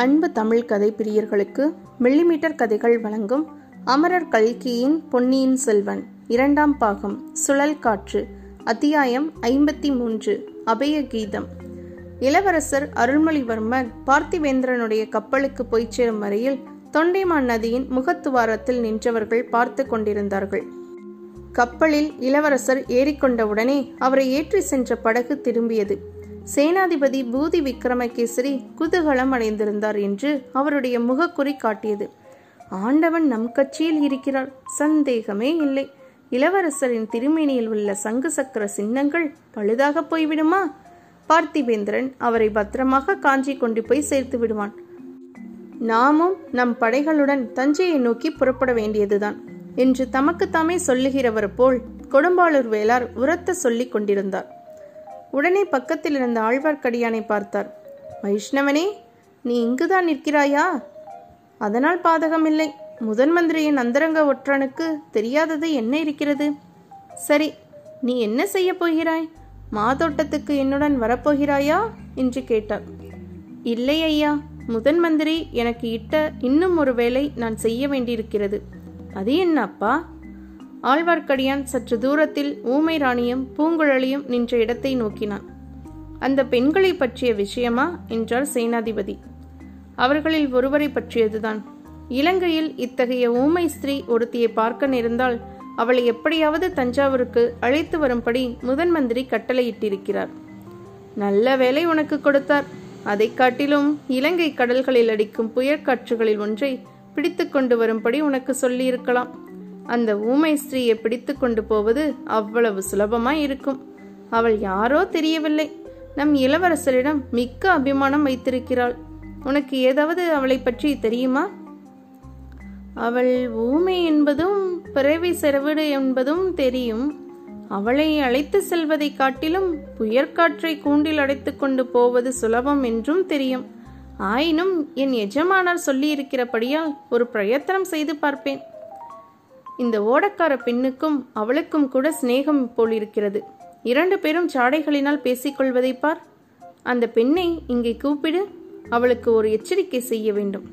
அன்பு தமிழ் கதை பிரியர்களுக்கு மில்லிமீட்டர் கதைகள் வழங்கும் அமரர் கல்கியின் பொன்னியின் செல்வன் 2ஆம் பாகம் சுழல் காற்று, அத்தியாயம் 53, அபய கீதம். இளவரசர் அருள்மொழிவர்மன் பார்த்திவேந்திரனுடைய கப்பலுக்கு போய் சேரும் வரையில் தொண்டைமான் நதியின் முகத்துவாரத்தில் நின்றவர்கள் பார்த்து கொண்டிருந்தார்கள். கப்பலில் இளவரசர் ஏறிக்கொண்டவுடனே அவரை ஏற்றி சென்ற படகு திரும்பியது. சேனாதிபதி பூதி விக்ரமகேசரி குதூகலம் அடைந்திருந்தார் என்று அவருடைய முகக்குறி காட்டியது. ஆண்டவன் நம் கட்சியில் இருக்கிறார், சந்தேகமே இல்லை. இளவரசரின் திருமேனியில் உள்ள சங்கு சக்கர சின்னங்கள் பழுதாக போய்விடுமா? பார்த்திவேந்திரன் அவரை பத்திரமாக காஞ்சி கொண்டு போய் சேர்த்து விடுவான். நாமும் நம் படைகளுடன் தஞ்சையை நோக்கி புறப்பட வேண்டியதுதான் என்று தமக்குத்தாமே சொல்லுகிறவர் போல் கோடும்பாளூர் வேளார் உரத்த சொல்லிக் கொண்டிருந்தார். உடனே பக்கத்தில் இருந்த ஆழ்வார் கடியானை பார்த்தார். வைஷ்ணவனே, நீ இங்குதான் நிற்கிறாயா? அதனால் பாதகமில்லை. முதன் மந்திரியின் அந்தரங்க ஒற்றனுக்கு தெரியாதது என்ன இருக்கிறது? சரி, நீ என்ன செய்ய போகிறாய்? மாதோட்டத்துக்கு என்னுடன் வரப்போகிறாயா என்று கேட்டார். இல்லை ஐயா, முதன் மந்திரி எனக்கு இட்ட இன்னும் ஒரு வேலை நான் செய்ய வேண்டியிருக்கிறது. அது என்ன அப்பா? ஆழ்வார்க்கடியான் சற்று தூரத்தில் ஊமை ராணியும் பூங்குழலியும் நின்ற இடத்தை நோக்கினான். அந்த பெண்களை பற்றிய விஷயமா என்றார் சேனாதிபதி. அவர்களில் ஒருவரை பற்றியதுதான். இலங்கையில் இத்தகைய ஊமை ஸ்திரீ ஒருத்தியை பார்க்க நேர்ந்தால் அவளை எப்படியாவது தஞ்சாவூருக்கு அழைத்து வரும்படி முதன் மந்திரி கட்டளையிட்டிருக்கிறார். நல்ல வேலை உனக்கு கொடுத்தார். அதை காட்டிலும் இலங்கை கடல்களில் அடிக்கும் புயற்காற்றுகளில் ஒன்றை பிடித்து கொண்டு வரும்படி உனக்கு சொல்லியிருக்கலாம். அந்த ஊமை ஸ்திரீயை பிடித்து கொண்டு போவது அவ்வளவு சுலபமாய் இருக்கும். அவள் யாரோ தெரியவில்லை. நம் இளவரசரிடம் மிக்க அபிமானம் வைத்திருக்கிறாள். உனக்கு ஏதாவது அவளை பற்றி தெரியுமா? அவள் ஊமை என்பதும் பிறவி செறவிடு என்பதும் தெரியும். அவளை அழைத்து செல்வதை காட்டிலும் புயற்காற்றை கூண்டில் அடைத்து கொண்டு போவது சுலபம் என்றும் தெரியும். ஆயினும் என் எஜமானார் சொல்லியிருக்கிறபடியால் ஒரு பிரயத்தனம் செய்து பார்ப்பேன். இந்த ஓடக்கார பெண்ணுக்கும் அவளுக்கும் கூட சிநேகம் போல் இருக்கிறது. 2 பேரும் சாடைகளினால் பேசிக்கொள்வதை பார். அந்த பெண்ணை இங்கே கூப்பிடு. அவளுக்கு ஒரு எச்சரிக்கை செய்ய வேண்டும்.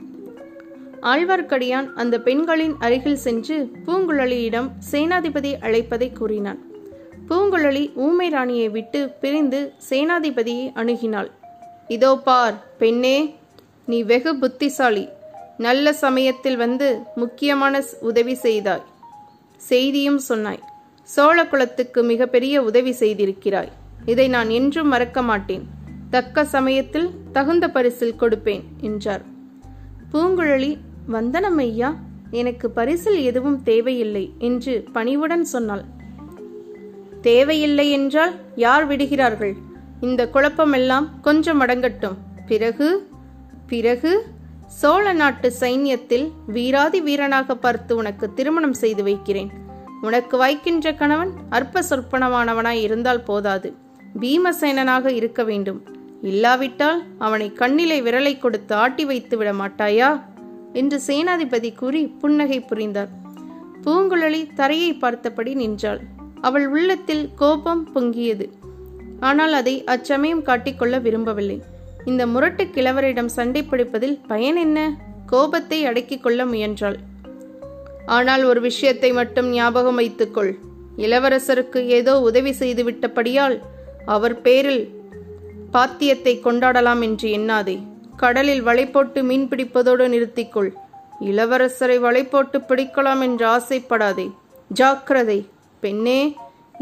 ஆழ்வார்க்கடியான் அந்த பெண்களின் அருகில் சென்று பூங்குழலியிடம் சேனாதிபதி அழைப்பதை கூறினான். பூங்குழலி ஊமை ராணியை விட்டு பிரிந்து சேனாதிபதியை அணுகினாள். இதோ பார் பெண்ணே, நீ வெகு புத்திசாலி. நல்ல சமயத்தில் வந்து முக்கியமான உதவி செய்தாய். செய்தியும் சொன்னாய். சோழ குலத்துக்கு மிகப்பெரிய உதவி செய்திருக்கிறாய். இதை நான் என்றும் மறக்க மாட்டேன். தக்க சமயத்தில் தகுந்த பரிசில் கொடுப்பேன் என்றார். பூங்குழலி, வந்தனம் ஐயா, எனக்கு பரிசில் எதுவும் தேவையில்லை என்று பணிவுடன் சொன்னாள். தேவையில்லை என்றால் யார் விடுகிறார்கள்? இந்த குழப்பமெல்லாம் கொஞ்சம் அடங்கட்டும். பிறகு சோழ நாட்டு சைன்யத்தில் வீராதி வீரனாக பார்த்து உனக்கு திருமணம் செய்து வைக்கிறேன். உனக்கு வாய்க்கின்ற கணவன் அற்ப சொற்பனமானவனாய் இருந்தால் போதாது, பீமசேனனாக இருக்க வேண்டும். இல்லாவிட்டால் அவனை கண்ணிலே விரலை கொடுத்து ஆட்டி வைத்து விட மாட்டாயா என்று சேனாதிபதி கூறி புன்னகை புரிந்தார். பூங்குழலி தரையை பார்த்தபடி நின்றாள். அவள் உள்ளத்தில் கோபம் பொங்கியது. ஆனால் அதை அச்சமயம் காட்டிக்கொள்ள விரும்பவில்லை. இந்த முரட்டு கிழவரிடம் சண்டை பிடிப்பதில் பயன் என்ன? கோபத்தை அடக்கிக் கொள்ள முயன்றாள். ஆனால் ஒரு விஷயத்தை மட்டும் ஞாபகம் வைத்துக்கொள். இளவரசருக்கு ஏதோ உதவி செய்து விட்டபடியால் அவர் பேரில் பாத்தியத்தை கொண்டாடலாம் என்று எண்ணாதே. கடலில் வலை போட்டு மீன் பிடிப்பதோடு நிறுத்திக்கொள். இளவரசரை வலை போட்டு பிடிக்கலாம் என்று ஆசைப்படாதே. ஜாக்கிரதை பெண்ணே,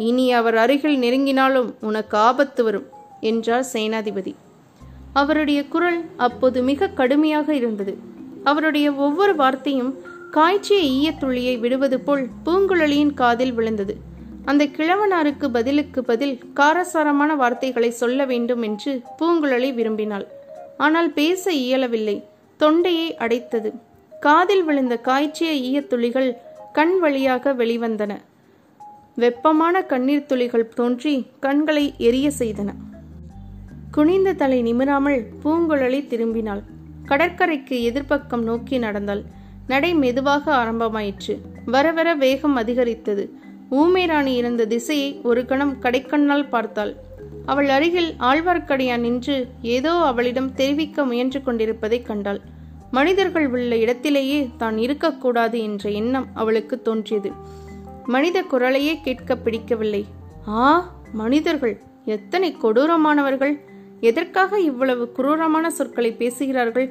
இனி அவர் அருகில் நெருங்கினாலும் உனக்கு ஆபத்து வரும் என்றார் சேனாதிபதி. அவருடைய குரல் அப்போது மிக கடுமையாக இருந்தது. அவருடைய ஒவ்வொரு வார்த்தையும் காய்ச்சிய ஈயத்துளியை விடுவது போல் பூங்குழலியின் காதில் விழுந்தது. அந்த கிழவனாருக்கு பதிலுக்கு பதில் காரசாரமான வார்த்தைகளை சொல்ல வேண்டும் என்று பூங்குழலி விரும்பினாள். ஆனால் பேச இயலவில்லை. தொண்டையை அடைத்தது. காதில் விழுந்த காய்ச்சிய ஈயத்துளிகள் கண் வழியாக வெளிவந்தன. வெப்பமான கண்ணீர் துளிகள் தோன்றி கண்களை எரிய செய்தன. குனிந்த தலை நிமிராமல் பூங்குழலி திரும்பினாள். கடற்கரைக்கு எதிர்ப்பக்கம் நோக்கி நடந்தாள். நடை மெதுவாக ஆரம்பமாயிற்று. வரவர வேகம் அதிகரித்தது. ஊமை ராணி இருந்த திசையை ஒரு கணம் கடைக்கண்ணால் பார்த்தாள். அவள் அருகில் ஆழ்வார்க்கடியான் நின்று ஏதோ அவளிடம் தெரிவிக்க முயன்று கொண்டிருப்பதை கண்டாள். மனிதர்கள் உள்ள இடத்திலேயே தான் இருக்கக்கூடாது என்ற எண்ணம் அவளுக்கு தோன்றியது. மனித குரலையே கேட்க பிடிக்கவில்லை. மனிதர்கள் எத்தனை கொடூரமானவர்கள்! எதற்காக இவ்வளவு குரூரமான சொற்களை பேசுகிறார்கள்?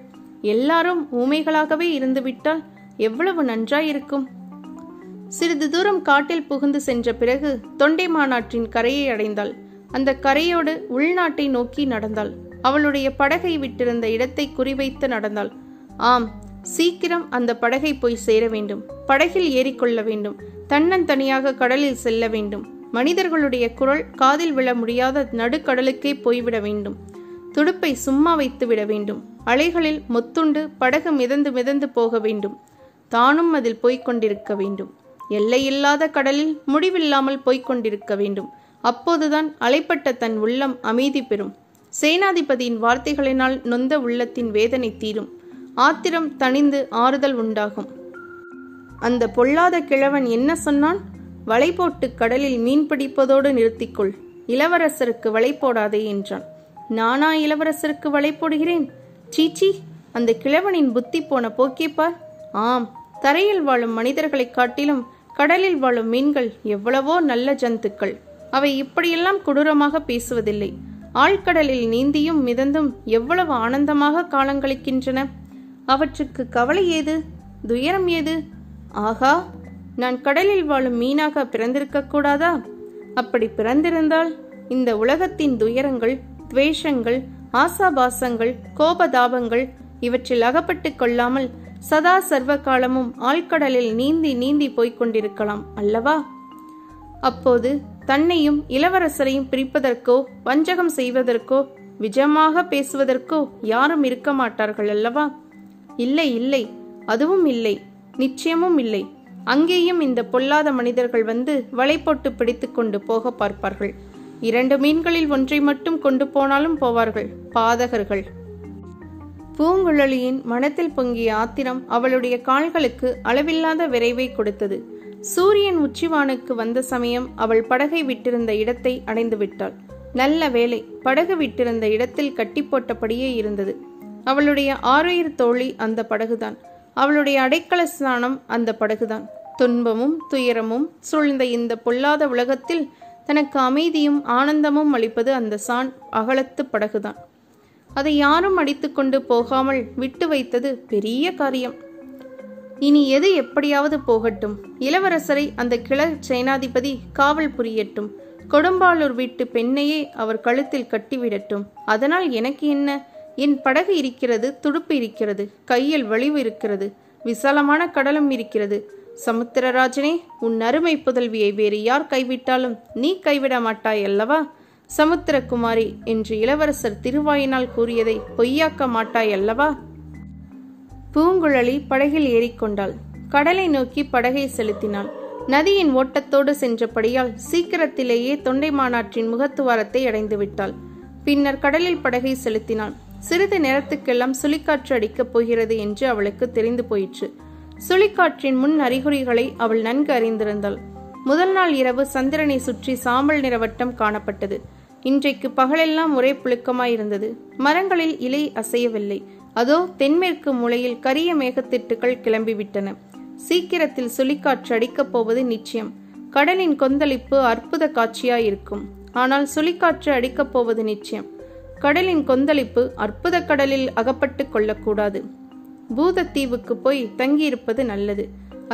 எல்லாரும் ஊமைகளாகவே இருந்துவிட்டால் எவ்வளவு நன்றாயிருக்கும். சிறிது தூரம் காட்டில் புகுந்து சென்ற பிறகு தொண்டை மாநாட்டின் கரையை அடைந்தாள். அந்த கரையோடு உள்நாட்டை நோக்கி நடந்தாள். அவளுடைய படகை விட்டிருந்த இடத்தை குறிவைத்து நடந்தாள். ஆம், சீக்கிரம் அந்த படகை போய் சேர வேண்டும். படகில் ஏறிக்கொள்ள வேண்டும். தன்னந்தனியாக கடலில் செல்ல வேண்டும். மனிதர்களுடைய குரல் காதில் விழ முடியாத நடுக்கடலுக்கே போய்விட வேண்டும். துடுப்பை சும்மா வைத்து விட வேண்டும். அலைகளில் மொத்துண்டு படகு மிதந்து மிதந்து போக வேண்டும். தானும் அதில் போய்கொண்டிருக்க வேண்டும். எல்லையில்லாத கடலில் முடிவில்லாமல் போய்கொண்டிருக்க வேண்டும். அப்போதுதான் அலைப்பட்ட தன் உள்ளம் அமைதி பெறும். சேனாதிபதியின் வார்த்தைகளினால் நொந்த உள்ளத்தின் வேதனை தீரும். ஆத்திரம் தணிந்து ஆறுதல் உண்டாகும். அந்த பொல்லாத கிழவன் என்ன சொன்னான்? வலை போட்டு கடலில் மீன் பிடிப்பதோடு நிறுத்திக்கொள், இளவரசருக்கு வலை போடாதே என்றான். நானா இளவரசருக்கு வலை போடுகிறேன்? சீச்சி, அந்த கிழவனின் புத்தி போன போக்கிப்பார். ஆம், தரையில் வாழும் மனிதர்களை காட்டிலும் கடலில் வாழும் மீன்கள் எவ்வளவோ நல்ல ஜந்துக்கள். அவை இப்படியெல்லாம் கொடூரமாக பேசுவதில்லை. ஆழ்கடலில் நீந்தியும் மிதந்தும் எவ்வளவு ஆனந்தமாக காலங்களிக்கின்றன. அவற்றுக்கு கவலை ஏது? துயரம் ஏது? ஆகா, நான் கடலில் வாழும் மீனாக பிறந்திருக்க கூடாதா? அப்படி பிறந்திருந்தால் இந்த உலகத்தின் துயரங்கள், துவேஷங்கள், ஆசாபாசங்கள், கோபதாபங்கள் இவற்றில் அகப்பட்டு கொள்ளாமல் சதா சர்வ காலமும் ஆழ்கடலில் நீந்தி நீந்தி போய்கொண்டிருக்கலாம் அல்லவா? அப்போது தன்னையும் இளவரசரையும் பிரிப்பதற்கோ வஞ்சகம் செய்வதற்கோ விஜமாக பேசுவதற்கோ யாரும் இருக்க மாட்டார்கள் அல்லவா? இல்லை இல்லை, அதுவும் இல்லை, நிச்சயமும் இல்லை. அங்கேயும் இந்த பொல்லாத மனிதர்கள் வந்து வலை போட்டு பிடித்து கொண்டு போக பார்ப்பார்கள். இரண்டு மீன்களில் ஒன்றை மட்டும் கொண்டு போனாலும் போவார்கள், பாதகர்கள். பூங்குழலியின் மனத்தில் பொங்கிய ஆத்திரம் அவளுடைய கால்களுக்கு அளவில்லாத விரைவை கொடுத்தது. சூரியன் உச்சிவானுக்கு வந்த சமயம் அவள் படகை விட்டிருந்த இடத்தை அடைந்து விட்டாள். நல்ல வேலை, படகு விட்டிருந்த இடத்தில் கட்டி போட்டபடியே இருந்தது. அவளுடைய ஆரோயிர் தோழி அந்த படகுதான். அவளுடைய அடைக்கல ஸ்நானம் அந்த படகுதான். துன்பமும் துயரமும் சூழ்ந்த இந்த பொல்லாத உலகத்தில் தனக்கு அமைதியும் ஆனந்தமும் அளிப்பது அந்த சான் அகலத்து படகுதான். அதை யாரும் அடித்து கொண்டு போகாமல் விட்டு வைத்தது பெரிய காரியம். இனி எது எப்படியாவது போகட்டும். இளவரசரை அந்த கிளை சேனாதிபதி காவல் புரியட்டும். கோடும்பாளூர் வீட்டு பெண்ணையே அவர் கழுத்தில் கட்டிவிடட்டும். அதனால் எனக்கு என்ன? என் படகு இருக்கிறது, துடுப்பு இருக்கிறது, கையில் வலிவு இருக்கிறது, விசாலமான கடலும் இருக்கிறது. சமுத்திரராஜனே, உன் அருமை புதல்வியை வேறு யார் கைவிட்டாலும் நீ கைவிட மாட்டாய் அல்லவா? சமுத்திரகுமாரி என்று இளவரசர் திருவாயினால் கூறியதை பொய்யாக்க மாட்டாய் அல்லவா? பூங்குழலி படகில் ஏறிக்கொண்டாள். கடலை நோக்கி படகை செலுத்தினாள். நதியின் ஓட்டத்தோடு சென்றபடியால் சீக்கிரத்திலேயே தொண்டை மாநாட்டின் முகத்துவாரத்தை அடைந்து விட்டாள். பின்னர் கடலில் படகை செலுத்தினாள். சிறிது நேரத்துக்கெல்லாம் சுழிக்காற்று அடிக்கப் போகிறது என்று அவளுக்கு தெரிந்து போயிற்று. சுழிக்காற்றின் முன் அறிகுறிகளை அவள் நன்கு அறிந்திருந்தாள். முதல் நாள் இரவு சந்திரனை சுற்றி சாம்பல் நிறவட்டம் காணப்பட்டது. இன்றைக்கு பகலெல்லாம் ஒரே புழுக்கமாயிருந்தது. மரங்களில் இலை அசையவில்லை. அதோ தென்மேற்கு மூலையில் கரிய மேகத்திட்டுகள் கிளம்பிவிட்டன. சீக்கிரத்தில் சுழிக்காற்று அடிக்கப் போவது நிச்சயம். கடலின் கொந்தளிப்பு அற்புத காட்சியாயிருக்கும். ஆனால் சுழிக்காற்று அடிக்கப் போவது நிச்சயம். கடலின் கொந்தளிப்பு அற்புத கடலில் அகப்பட்டு கொள்ளக்கூடாது. பூத தீவுக்கு போய் தங்கியிருப்பது நல்லது.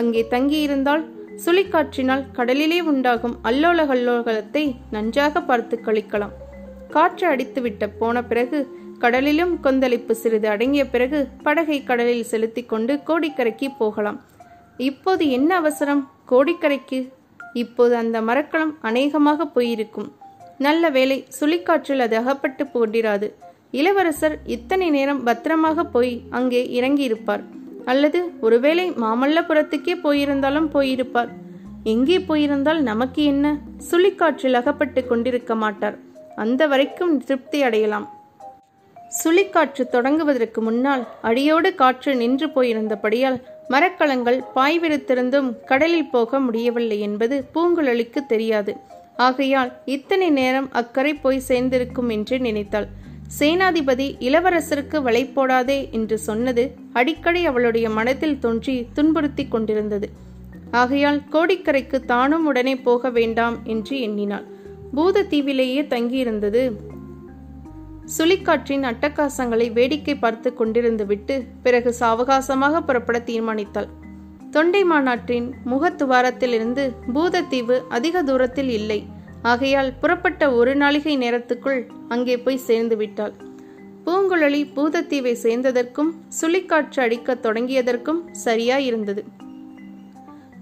அங்கே தங்கியிருந்தால் சுழிக்காற்றினால் கடலிலே உண்டாகும் அல்லோலகல்லோகத்தை நன்றாக பார்த்து கழிக்கலாம். காற்று அடித்துவிட்ட போன பிறகு கடலிலும் கொந்தளிப்பு சிறிது அடங்கிய பிறகு படகை கடலில் செலுத்தி கொண்டு கோடிக்கரைக்கு போகலாம். இப்போது என்ன அவசரம் கோடிக்கரைக்கு? இப்போது அந்த மரக்களம் அநேகமாக போயிருக்கும். நல்ல வேலை, சுழிக்காற்றில் அது அகப்பட்டு போடிராது. இளவரசர் இத்தனை நேரம் பத்திரமாக போய் அங்கே இறங்கியிருப்பார். அல்லது ஒருவேளை மாமல்லபுரத்துக்கே போயிருந்தாலும் போயிருப்பார். எங்கே போயிருந்தால் நமக்கு என்ன? சுழிக்காற்றில் அகப்பட்டு கொண்டிருக்க மாட்டார். அந்த வரைக்கும் திருப்தி அடையலாம். சுழிக்காற்று தொடங்குவதற்கு முன்னால் அடியோடு காற்று நின்று போயிருந்தபடியால் மரக்கலங்கள் பாய்விருத்திருந்தும் கடலில் போக முடியவில்லை என்பது பூங்குழலிக்கு தெரியாது. ஆகையால் இத்தனை நேரம் அக்கறை போய் சேர்ந்திருக்கும் என்று நினைத்தாள். சேனாதிபதி இளவரசருக்கு வலை போடாதே என்று சொன்னது அடிக்கடி அவளுடைய மனத்தில் தோன்றி துன்புறுத்தி கொண்டிருந்தது. ஆகையால் கோடிக்கரைக்கு தானும் உடனே போக வேண்டாம் என்று எண்ணினாள். பூத தீவிலேயே தங்கியிருந்தது சுழிக்காற்றின் அட்டகாசங்களை வேடிக்கை பார்த்து கொண்டிருந்து விட்டு பிறகு சாவகாசமாக புறப்பட தீர்மானித்தாள். தொண்டை மாநாட்டின் முகத்துவாரத்திலிருந்து பூதத்தீவு அதிக தூரத்தில் இல்லை. ஆகையால் புறப்பட்ட ஒரு நாளிகை நேரத்துக்குள் அங்கே போய் சேர்ந்து விட்டாள். பூங்குழலி பூதத்தீவை சேர்ந்ததற்கும் சுழிக்காற்று அடிக்க தொடங்கியதற்கும் சரியாயிருந்தது.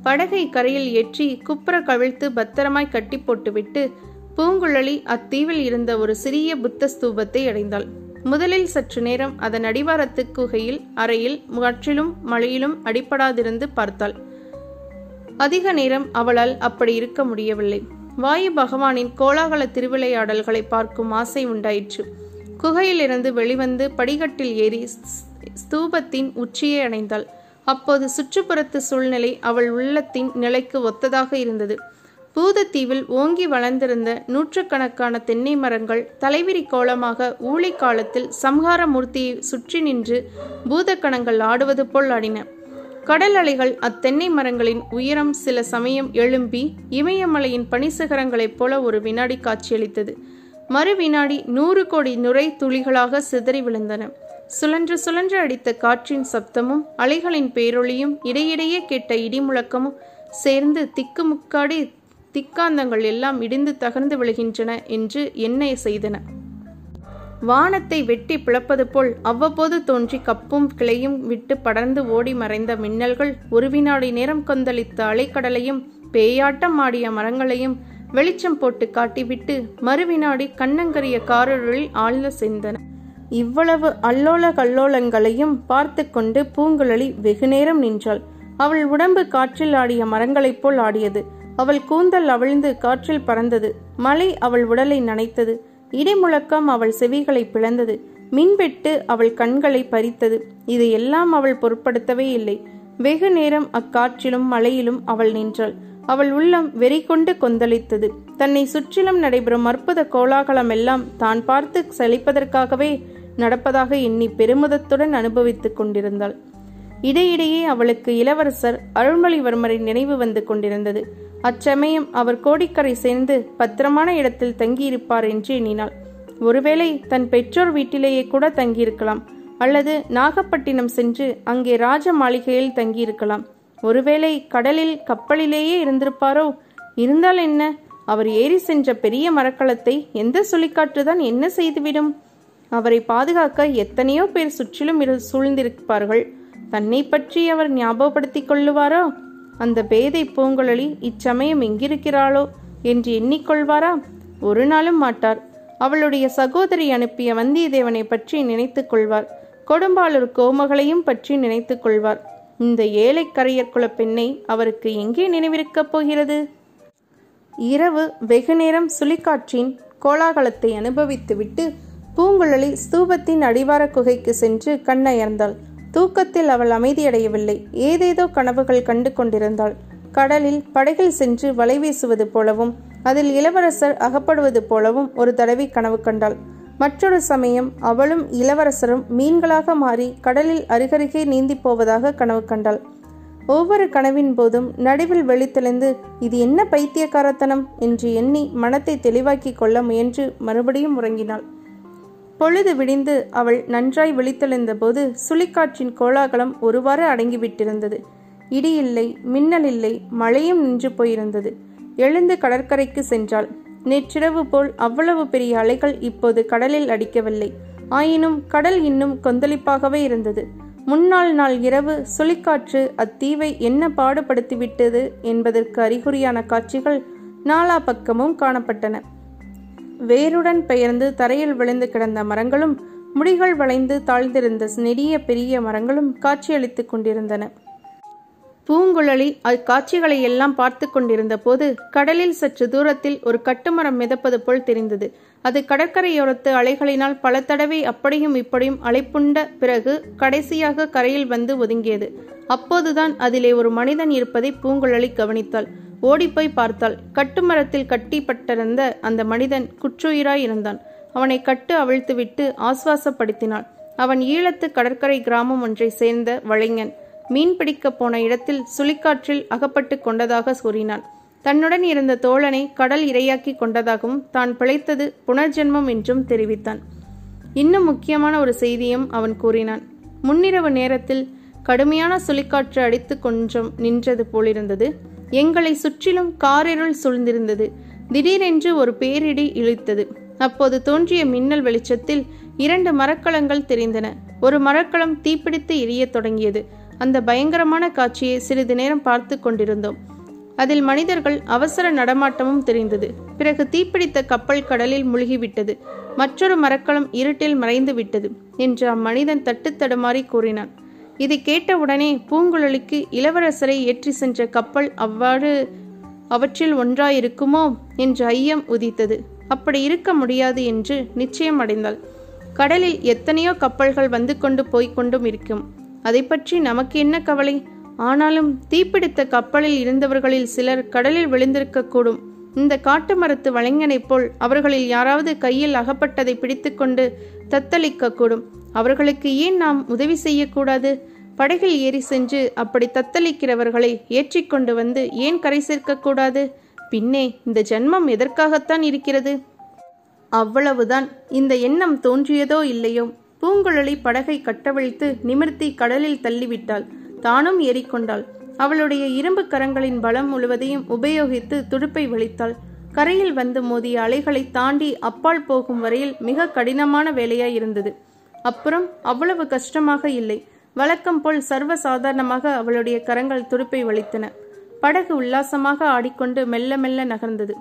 படகை கரையில் ஏற்றி குப்புற கவிழ்த்து பத்திரமாய் கட்டி போட்டுவிட்டு பூங்குழலி அத்தீவில் இருந்த ஒரு சிறிய புத்த ஸ்தூபத்தை அடைந்தாள். முதலில் சற்று நேரம் அதன் அடிவாரத்து குகையில் அறையில் முற்றிலும் மழையிலும் அடிபடாதிருந்து பார்த்தாள். அதிக நேரம் அவளால் அப்படி இருக்க முடியவில்லை. வாயு பகவானின் கோலாகல திருவிளையாடல்களை பார்க்கும் ஆசை உண்டாயிற்று. குகையிலிருந்து வெளிவந்து படிகட்டில் ஏறி ஸ்தூபத்தின் உச்சியை அடைந்தாள். அப்போது சுற்றுப்புறத்து சூழ்நிலை அவள் உள்ளத்தின் நிலைக்கு ஒத்ததாக இருந்தது. பூதத்தீவில் ஓங்கி வளர்ந்திருந்த நூற்றுக்கணக்கான தென்னை மரங்கள் தலைவிரி கோலமாக ஊழி காலத்தில் சம்ஹார மூர்த்தியை சுற்றி நின்று பூதக்கணங்கள் ஆடுவது போல் ஆடின. கடல் அலைகள் அத்தென்னை மரங்களின் உயரம் சில சமயம் எழும்பி இமயமலையின் பனிசிகரங்களைப் போல ஒரு வினாடி காட்சியளித்தது. மறு வினாடி 100 கோடி நுரை துளிகளாக சிதறி விழுந்தன. சுழன்று சுழன்று அடித்த காற்றின் சப்தமும் அலைகளின் பேரொளியும் இடையிடையே கேட்ட இடிமுழக்கமும் சேர்ந்து திக்குமுக்காடி திக்காந்தங்கள் எல்லாம் இடிந்து தகர்ந்து விழுகின்றன என்று எண்ணெய் செய்தன. வானத்தை வெட்டி பிளப்பது போல் அவ்வப்போது தோன்றி கப்பும் கிளையும் விட்டு படர்ந்து ஓடி மறைந்த மின்னல்கள் ஒரு வினாடி நேரம் கொந்தளித்த அலைக்கடலையும் பேயாட்டம் ஆடிய மரங்களையும் வெளிச்சம் போட்டு காட்டிவிட்டு மறுவினாடி கண்ணங்கரிய காரொளில் ஆழ்ந்து சென்றன. இவ்வளவு அல்லோல கல்லோலங்களையும் பார்த்து கொண்டு பூங்குழலி வெகுநேரம் நின்றாள். அவள் உடம்பு காற்றில் ஆடிய மரங்களைப் போல் ஆடியது. அவள் கூந்தல் அவிழ்ந்து காற்றில் பறந்தது. மழை அவள் உடலை நனைத்தது. இடைமுழக்கம் அவள் செவிகளை பிளந்தது. மின்வெட்டு அவள் கண்களை பறித்தது. இது எல்லாம் அவள் பொருட்படுத்தவே இல்லை. வெகு நேரம் அக்காற்றிலும் மழையிலும் அவள் நின்றாள். அவள் உள்ளம் வெறி கொண்டு கொந்தளித்தது. தன்னை சுற்றிலும் நடைபெறும் அற்புத கோலாகலம் எல்லாம் தான் பார்த்து செழிப்பதற்காகவே நடப்பதாக எண்ணி பெருமிதத்துடன் அனுபவித்துக் கொண்டிருந்தாள். இடையிடையே அவளுக்கு இளவரசர் அருள்மொழிவர்மரின் நினைவு வந்து கொண்டிருந்தது. அச்சமயம் அவர் கோடிக்கரை சேர்ந்து பத்திரமான இடத்தில் தங்கியிருப்பார் என்று எண்ணினாள். ஒருவேளை தன் பெற்றோர் வீட்டிலேயே கூட தங்கியிருக்கலாம். அல்லது நாகப்பட்டினம் சென்று அங்கே ராஜ மாளிகையில் தங்கியிருக்கலாம். ஒருவேளை கடலில் கப்பலிலேயே இருந்திருப்பாரோ? இருந்தால் என்ன? அவர் ஏறி சென்ற பெரிய மரக்கலத்தை எந்த சுழிக்காற்றுதான் என்ன செய்துவிடும்? அவரை பாதுகாக்க எத்தனையோ பேர் சுற்றிலும் சூழ்ந்திருப்பார்கள். தன்னை பற்றி அவர் ஞாபகப்படுத்திக் கொள்ளுவாரோ? அந்த பேதை பூங்குழலி இச்சமயம் எங்கிருக்கிறாளோ என்று எண்ணிக்கொள்வாரா? ஒரு நாளும் மாட்டார். அவளுடைய சகோதரி அனுப்பிய வந்தியத்தேவனை பற்றி நினைத்துக் கொள்வார். கோடும்பாளூர் கோமகளையும் பற்றி நினைத்துக் கொள்வார். இந்த ஏழைக்கரையர் குல பெண்ணை அவருக்கு எங்கே நினைவிருக்கப் போகிறது? இரவு வெகுநேரம் சுழிக்காற்றின் கோலாகலத்தை அனுபவித்துவிட்டு பூங்குழலி ஸ்தூபத்தின் அடிவார குகைக்கு சென்று கண்ணயர்ந்தாள். தூக்கத்தில் அவள் அமைதியடையவில்லை. ஏதேதோ கனவுகள் கண்டு கொண்டிருந்தாள். கடலில் படகில் சென்று வலை வீசுவது போலவும் அதில் இளவரசர் அகப்படுவது போலவும் ஒரு தடவை கனவு கண்டாள். மற்றொரு சமயம் அவளும் இளவரசரும் மீன்களாக மாறி கடலில் அருகருகே நீந்தி போவதாக கனவு கண்டாள். ஒவ்வொரு கனவின் போதும் நடுவில் வெளித்தெளிந்து இது என்ன பைத்தியக்காரத்தனம் என்று எண்ணி மனத்தை தெளிவாக்கி கொள்ள முயன்று மறுபடியும் உறங்கினாள். பொழுது விடிந்து அவள் நன்றாய் விழித்தெழுந்த போது சுழிக்காற்றின் கோலாகலம் ஒருவாறு அடங்கிவிட்டிருந்தது. இடி இல்லை, மின்னல் இல்லை, மழையும் நின்று போயிருந்தது. எழுந்து கடற்கரைக்கு சென்றாள். நேற்றிரவு போல் அவ்வளவு பெரிய அலைகள் இப்போது கடலில் அடிக்கவில்லை. ஆயினும் கடல் இன்னும் கொந்தளிப்பாகவே இருந்தது. முன்னாள் நாள் இரவு சுழிக்காற்று அத்தீவை என்ன பாடுபடுத்திவிட்டது என்பதற்கு அறிகுறியான காட்சிகள் நாலா பக்கமும் காணப்பட்டன. வேருடன் பெயர்ந்து தரையில் விழுந்து கிடந்த மரங்களும் முடிகள் வளைந்து தாழ்ந்திருந்த நெடிய பெரிய மரங்களும் காட்சியளித்துக் கொண்டிருந்தன. பூங்குழலி அக்காட்சிகளை எல்லாம் பார்த்து கொண்டிருந்த போது கடலில் சற்று தூரத்தில் ஒரு கட்டுமரம் மிதப்பது போல் தெரிந்தது. அது கடற்கரையோரத்து அலைகளினால் பல தடவை அப்படியும் இப்படியும் அலைப்புண்ட பிறகு கடைசியாக கரையில் வந்து ஒதுங்கியது. அப்போதுதான் அதிலே ஒரு மனிதன் இருப்பதை பூங்குழலி கவனித்தாள். ஓடிப்போய் பார்த்தாள். கட்டுமரத்தில் கட்டிப்பட்டிருந்த அந்த மனிதன் குற்றுயிராய் இருந்தான். அவனை கட்டு அவிழ்த்து விட்டு ஆஸ்வாசப்படுத்தினாள். அவன் ஈழத்து கடற்கரை கிராமம் ஒன்றை சேர்ந்த வளைஞன். மீன் பிடிக்க போன இடத்தில் சுழிக்காற்றில் அகப்பட்டு கொண்டதாக கூறினான். தன்னுடன் இருந்த தோழனை கடல் இரையாக்கி கொண்டதாகவும் தான் பிழைத்தது புனர்ஜென்மம் என்றும் தெரிவித்தான். இன்னும் முக்கியமான ஒரு செய்தியும் அவன் கூறினான். முன்னிரவு நேரத்தில் கடுமையான சுழிக்காற்று அடித்து கொஞ்சம் நின்றது போலிருந்தது. எங்களை சுற்றிலும் காரிருள் சூழ்ந்திருந்தது. திடீரென்று ஒரு பேரிடி இழுத்தது. அப்போது தோன்றிய மின்னல் வெளிச்சத்தில் 2 மரக்கலங்கள் தெரிந்தன. ஒரு மரக்கலம் தீப்பிடித்து எரிய தொடங்கியது. அந்த பயங்கரமான காட்சியை சிறிது நேரம் பார்த்து கொண்டிருந்தோம். அதில் மனிதர்கள் அவசர நடமாட்டமும் தெரிந்தது. பிறகு தீப்பிடித்த கப்பல் கடலில் மூழ்கிவிட்டது, மற்றொரு மரக்கலம் இருட்டில் மறைந்து விட்டது என்று அம்மனிதன் தட்டு தடுமாறி கூறினான். இதை கேட்டவுடனே பூங்குழலிக்கு இளவரசரை ஏற்றி சென்ற கப்பல் அவ்வாறு அவற்றில் ஒன்றாயிருக்குமோ என்ற ஐயம் உதித்தது. அப்படி இருக்க முடியாது என்று நிச்சயம் அடைந்தாள். கடலில் எத்தனையோ கப்பல்கள் வந்து கொண்டு போய்கொண்டும் இருக்கும். அதை பற்றி நமக்கு என்ன கவலை? ஆனாலும் தீப்பிடித்த கப்பலில் இருந்தவர்களில் சிலர் கடலில் விழுந்திருக்கக்கூடும். இந்த காட்டு மரத்து வளைஞனைப் போல் அவர்களில் யாராவது கையில் அகப்பட்டதை பிடித்து கொண்டு தத்தளிக்கக்கூடும். அவர்களுக்கு ஏன் நாம் உதவி செய்யக்கூடாது? படகில் ஏறி சென்று அப்படி தத்தளிக்கிறவர்களை ஏற்றி கொண்டு வந்து ஏன் கரை சேர்க்கக்கூடாது? பின்னே இந்த ஜென்மம் எதற்காகத்தான் இருக்கிறது? அவ்வளவுதான் இந்த எண்ணம் தோன்றியதோ இல்லையோ, பூங்குழலி படகை கட்டவிழ்த்து நிமிர்த்தி கடலில் தள்ளிவிட்டாள். தானும் ஏறிக்கொண்டாள். அவளுடைய இரும்பு கரங்களின் பலம் முழுவதையும் உபயோகித்து துடுப்பை வலித்தாள். கரையில் வந்து மோதிய அலைகளை தாண்டி அப்பால் போகும் வரையில் மிக கடினமான வேலையாயிருந்தது. அப்புறம் அவ்வளவு கஷ்டமாக இல்லை. வழக்கம் போல் சர்வசாதாரணமாக அவளுடைய கரங்கள் துடுப்பை வலித்தன. படகு உல்லாசமாக ஆடிக்கொண்டு மெல்ல மெல்ல நகர்ந்தது.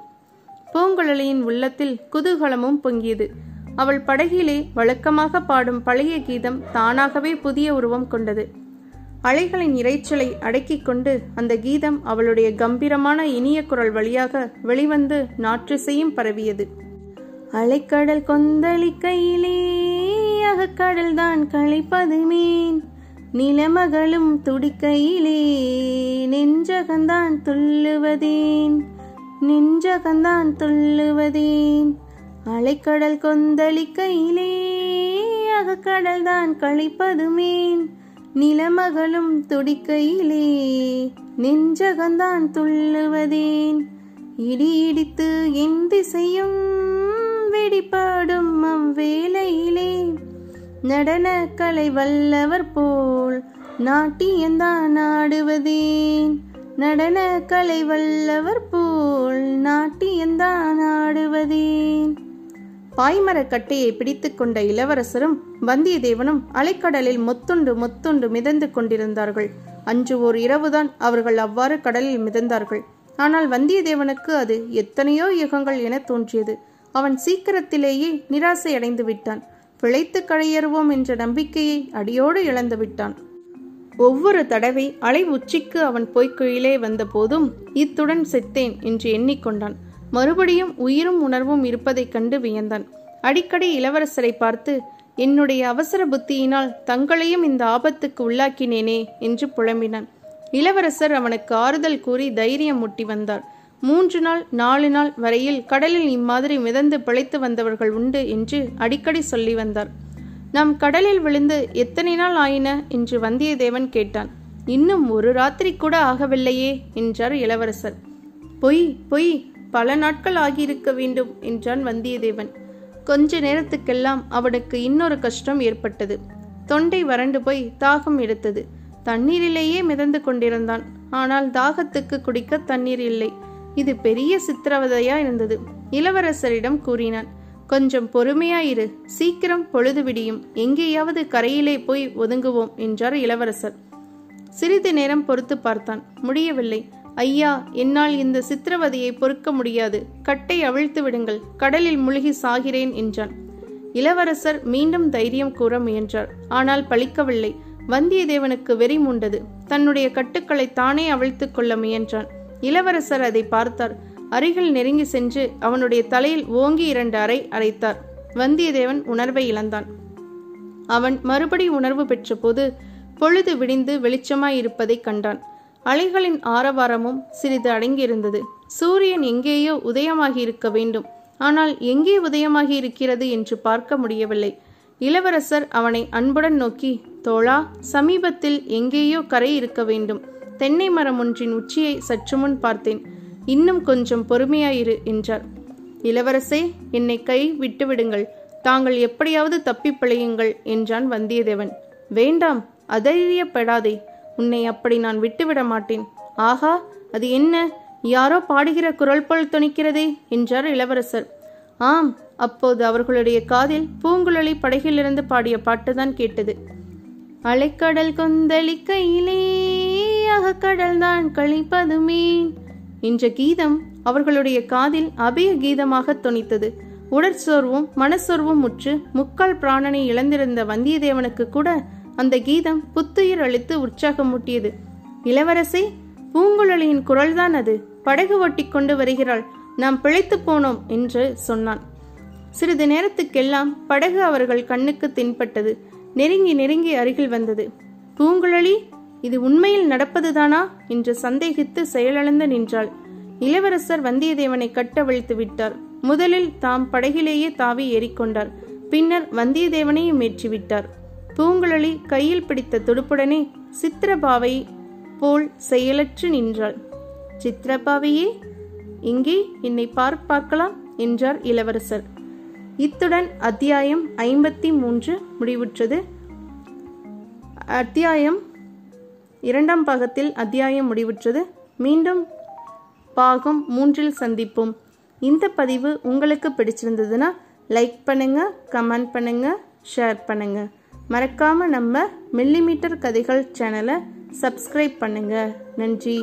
பூங்குழலியின் உள்ளத்தில் குதூகலமும் பொங்கியது. அவள் படகிலே வழக்கமாக பாடும் பழைய கீதம் தானாகவே புதிய உருவம் கொண்டது. அலைகளின் இரைச்சலை அடக்கிக் கொண்டு அந்த கீதம் அவளுடைய கம்பீரமான இனிய குரல் வழியாக வெளிவந்து நாற்றிசையும் பரவியது. அலைக்கடல் கொந்தளிக்கையிலே அகக்கடல் தான் களைப்பது மீன், நிலமகளும் துடிக்கையிலே நெஞ்சகந்தான் துள்ளுவதேன், நெஞ்சகந்தான் துள்ளுவதேன். அலைக்கடல் கொந்தளிக்கையிலே அகக்கடல் தான் களைப்பது மீன், நிலமகளும் துடிக்கையிலே நெஞ்சகந்தான் துள்ளுவதேன். இடி இடித்து என் திசையும் வெடிப்பாடும் அவ்வேளையிலே, நடன கலை வல்லவர் போல் நாட்டியந்தான் ஆடுவதேன், நடன கலை வல்லவர் போல் நாட்டியந்தான் ஆடுவதேன். பாய்மரக்கட்டையை பிடித்து கொண்ட இளவரசரும் வந்தியத்தேவனும் அலைக்கடலில் மொத்துண்டு மொத்துண்டு மிதந்து கொண்டிருந்தார்கள். அன்று ஓர் இரவுதான் அவர்கள் அவ்வாறு கடலில் மிதந்தார்கள். ஆனால் வந்தியத்தேவனுக்கு அது எத்தனையோ யுகங்கள் என தோன்றியது. அவன் சீக்கிரத்திலேயே நிராசையடைந்து விட்டான். பிழைத்து கரையேறுவோம் என்ற நம்பிக்கையை அடியோடு இழந்து விட்டான். ஒவ்வொரு தடவை அலை உச்சிக்கு அவன் போய்க்குயிலே வந்த போதும் இத்துடன் செத்தேன் என்று எண்ணிக்கொண்டான். மறுபடியும் உயிரும் உணர்வும் இருப்பதைக் கண்டு வியந்தான். அடிக்கடி இளவரசரை பார்த்து, என்னுடைய அவசர புத்தியினால் தங்களையும் இந்த ஆபத்துக்கு உள்ளாக்கினேனே என்று புலம்பினான். இளவரசர் அவனுக்கு ஆறுதல் கூறி தைரியம் ஊட்டி வந்தார். 3 நாள் 4 நாள் வரையில் கடலில் இம்மாதிரி மிதந்து பிழைத்து வந்தவர்கள் உண்டு என்று அடிக்கடி சொல்லி வந்தார். நாம் கடலில் விழுந்து எத்தனை நாள் ஆயின என்று வந்தியத்தேவன் கேட்டான். இன்னும் ஒரு ராத்திரி கூட ஆகவில்லையே என்றார் இளவரசர். பொய் பொய், பல நாட்கள் ஆகியிருக்க வேண்டும் என்றான் வந்தியத்தேவன். கொஞ்ச நேரத்துக்கெல்லாம் அவனுக்கு இன்னொரு கஷ்டம் ஏற்பட்டது. தொண்டை வறண்டு போய் தாகம் எடுத்தது. தண்ணீரிலேயே மிதந்து கொண்டிருந்தான். ஆனால் தாகத்துக்கு குடிக்க தண்ணீர் இல்லை. இது பெரிய சித்திரவதையா இருந்தது. இளவரசரிடம் கூறினான், கொஞ்சம் பொறுமையாயிரு, சீக்கிரம் பொழுது விடியும், எங்கேயாவது கரையிலே போய் ஒதுங்குவோம் என்றார் இளவரசர். சிறிது நேரம் பொறுத்து பார்த்தான். முடியவில்லை. ஐயா, என்னால் இந்த சித்திரவதையை பொறுக்க முடியாது, கட்டை அவிழ்த்து விடுங்கள், கடலில் முழுகி சாகிறேன் என்றான். இளவரசர் மீண்டும் தைரியம் கூற முயன்றார். ஆனால் பலிக்கவில்லை. வந்தியத்தேவனுக்கு வெறி மூண்டது. தன்னுடைய கட்டுக்களை தானே அவிழ்த்து கொள்ள முயன்றான். இளவரசர் அதை பார்த்தார். அருகில் நெருங்கி சென்று அவனுடைய தலையில் ஓங்கி 2 அறை அரைத்தார். வந்தியத்தேவன் உணர்வை இழந்தான். அவன் மறுபடி உணர்வு பெற்ற போது பொழுது விடிந்து வெளிச்சமாயிருப்பதை கண்டான். அலைகளின் ஆரவாரமும் சிறிது அடங்கியிருந்தது. சூரியன் எங்கேயோ உதயமாகி இருக்க வேண்டும், ஆனால் எங்கே உதயமாகி இருக்கிறது என்று பார்க்க முடியவில்லை. இளவரசர் அவனை அன்புடன் நோக்கி, தோழா, சமீபத்தில் எங்கேயோ கரை இருக்க வேண்டும். தென்னை மரம் ஒன்றின் உச்சியை சற்று முன் பார்த்தேன். இன்னும் கொஞ்சம் பொறுமையாயிரு என்றார். இளவரசே, என்னை கை விட்டுவிடுங்கள், தாங்கள் எப்படியாவது தப்பிப்பிழையுங்கள் என்றான் வந்தியத்தேவன். வேண்டாம், அதைரியப்படாதே, உன்னை அப்படி நான் விட்டுவிட மாட்டேன். ஆஹா, அது என்ன, யாரோ பாடுகிற குரல் போல் துணிக்கிறதே என்றார் இளவரசர். ஆம், அப்போது அவர்களுடைய காதில் பூங்குழலி படகிலிருந்து பாடிய பாட்டுதான் கேட்டது. அலைக்கடல் கொந்தளிக்கையிலே அகக்கடல் தான் கழிப்பதுமேன் என்ற கீதம் அவர்களுடைய காதில் அபய கீதமாக தொனித்தது. உடற்சோர்வும் மனச்சோர்வும் முற்று முக்கால் பிராணனை இழந்திருந்த வந்தியத்தேவனுக்கு கூட அந்த கீதம் புத்துயிர் அளித்து உற்சாகமூட்டியது. இளவரசே, பூங்குழலியின் குரல்தான் அது. படகு ஒட்டி கொண்டு வருகிறாள், நாம் பிழைத்து போனோம் என்று சொன்னான். சிறிது நேரத்துக்கெல்லாம் படகு அவர்கள் கண்ணுக்கு தென்பட்டது. நெருங்கி நெருங்கி அருகில் வந்தது. பூங்குழலி, இது உண்மையில் நடப்பதுதானா என்று சந்தேகித்து செயலிழந்து நின்றாள். இளவரசர் வந்தியத்தேவனை கட்டவிழ்த்து விட்டார். முதலில் தாம் படகிலேயே தாவி ஏறிக்கொண்டார். பின்னர் வந்தியத்தேவனையும் ஏற்றிவிட்டார். பூங்குழலி கையில் பிடித்த துடுப்புடனே சித்திரபாவை போல் செயலற்று நின்றாள். சித்திரபாவையே, இங்கே என்னை பார்க்கலாம் என்றார் இளவரசர். இத்துடன் அத்தியாயம் 53 முடிவுற்றது. அத்தியாயம் 2ஆம் பாகத்தில் அத்தியாயம் முடிவுற்றது. மீண்டும் பாகம் 3இல் சந்திப்போம். இந்த பதிவு உங்களுக்கு பிடிச்சிருந்ததுன்னா லைக் பண்ணுங்க, கமெண்ட் பண்ணுங்க, ஷேர் பண்ணுங்க. மறக்காம நம்ம மில்லிமீட்டர் கதைகள் சேனலை சப்ஸ்கிரைப் பண்ணுங்க. நன்றி.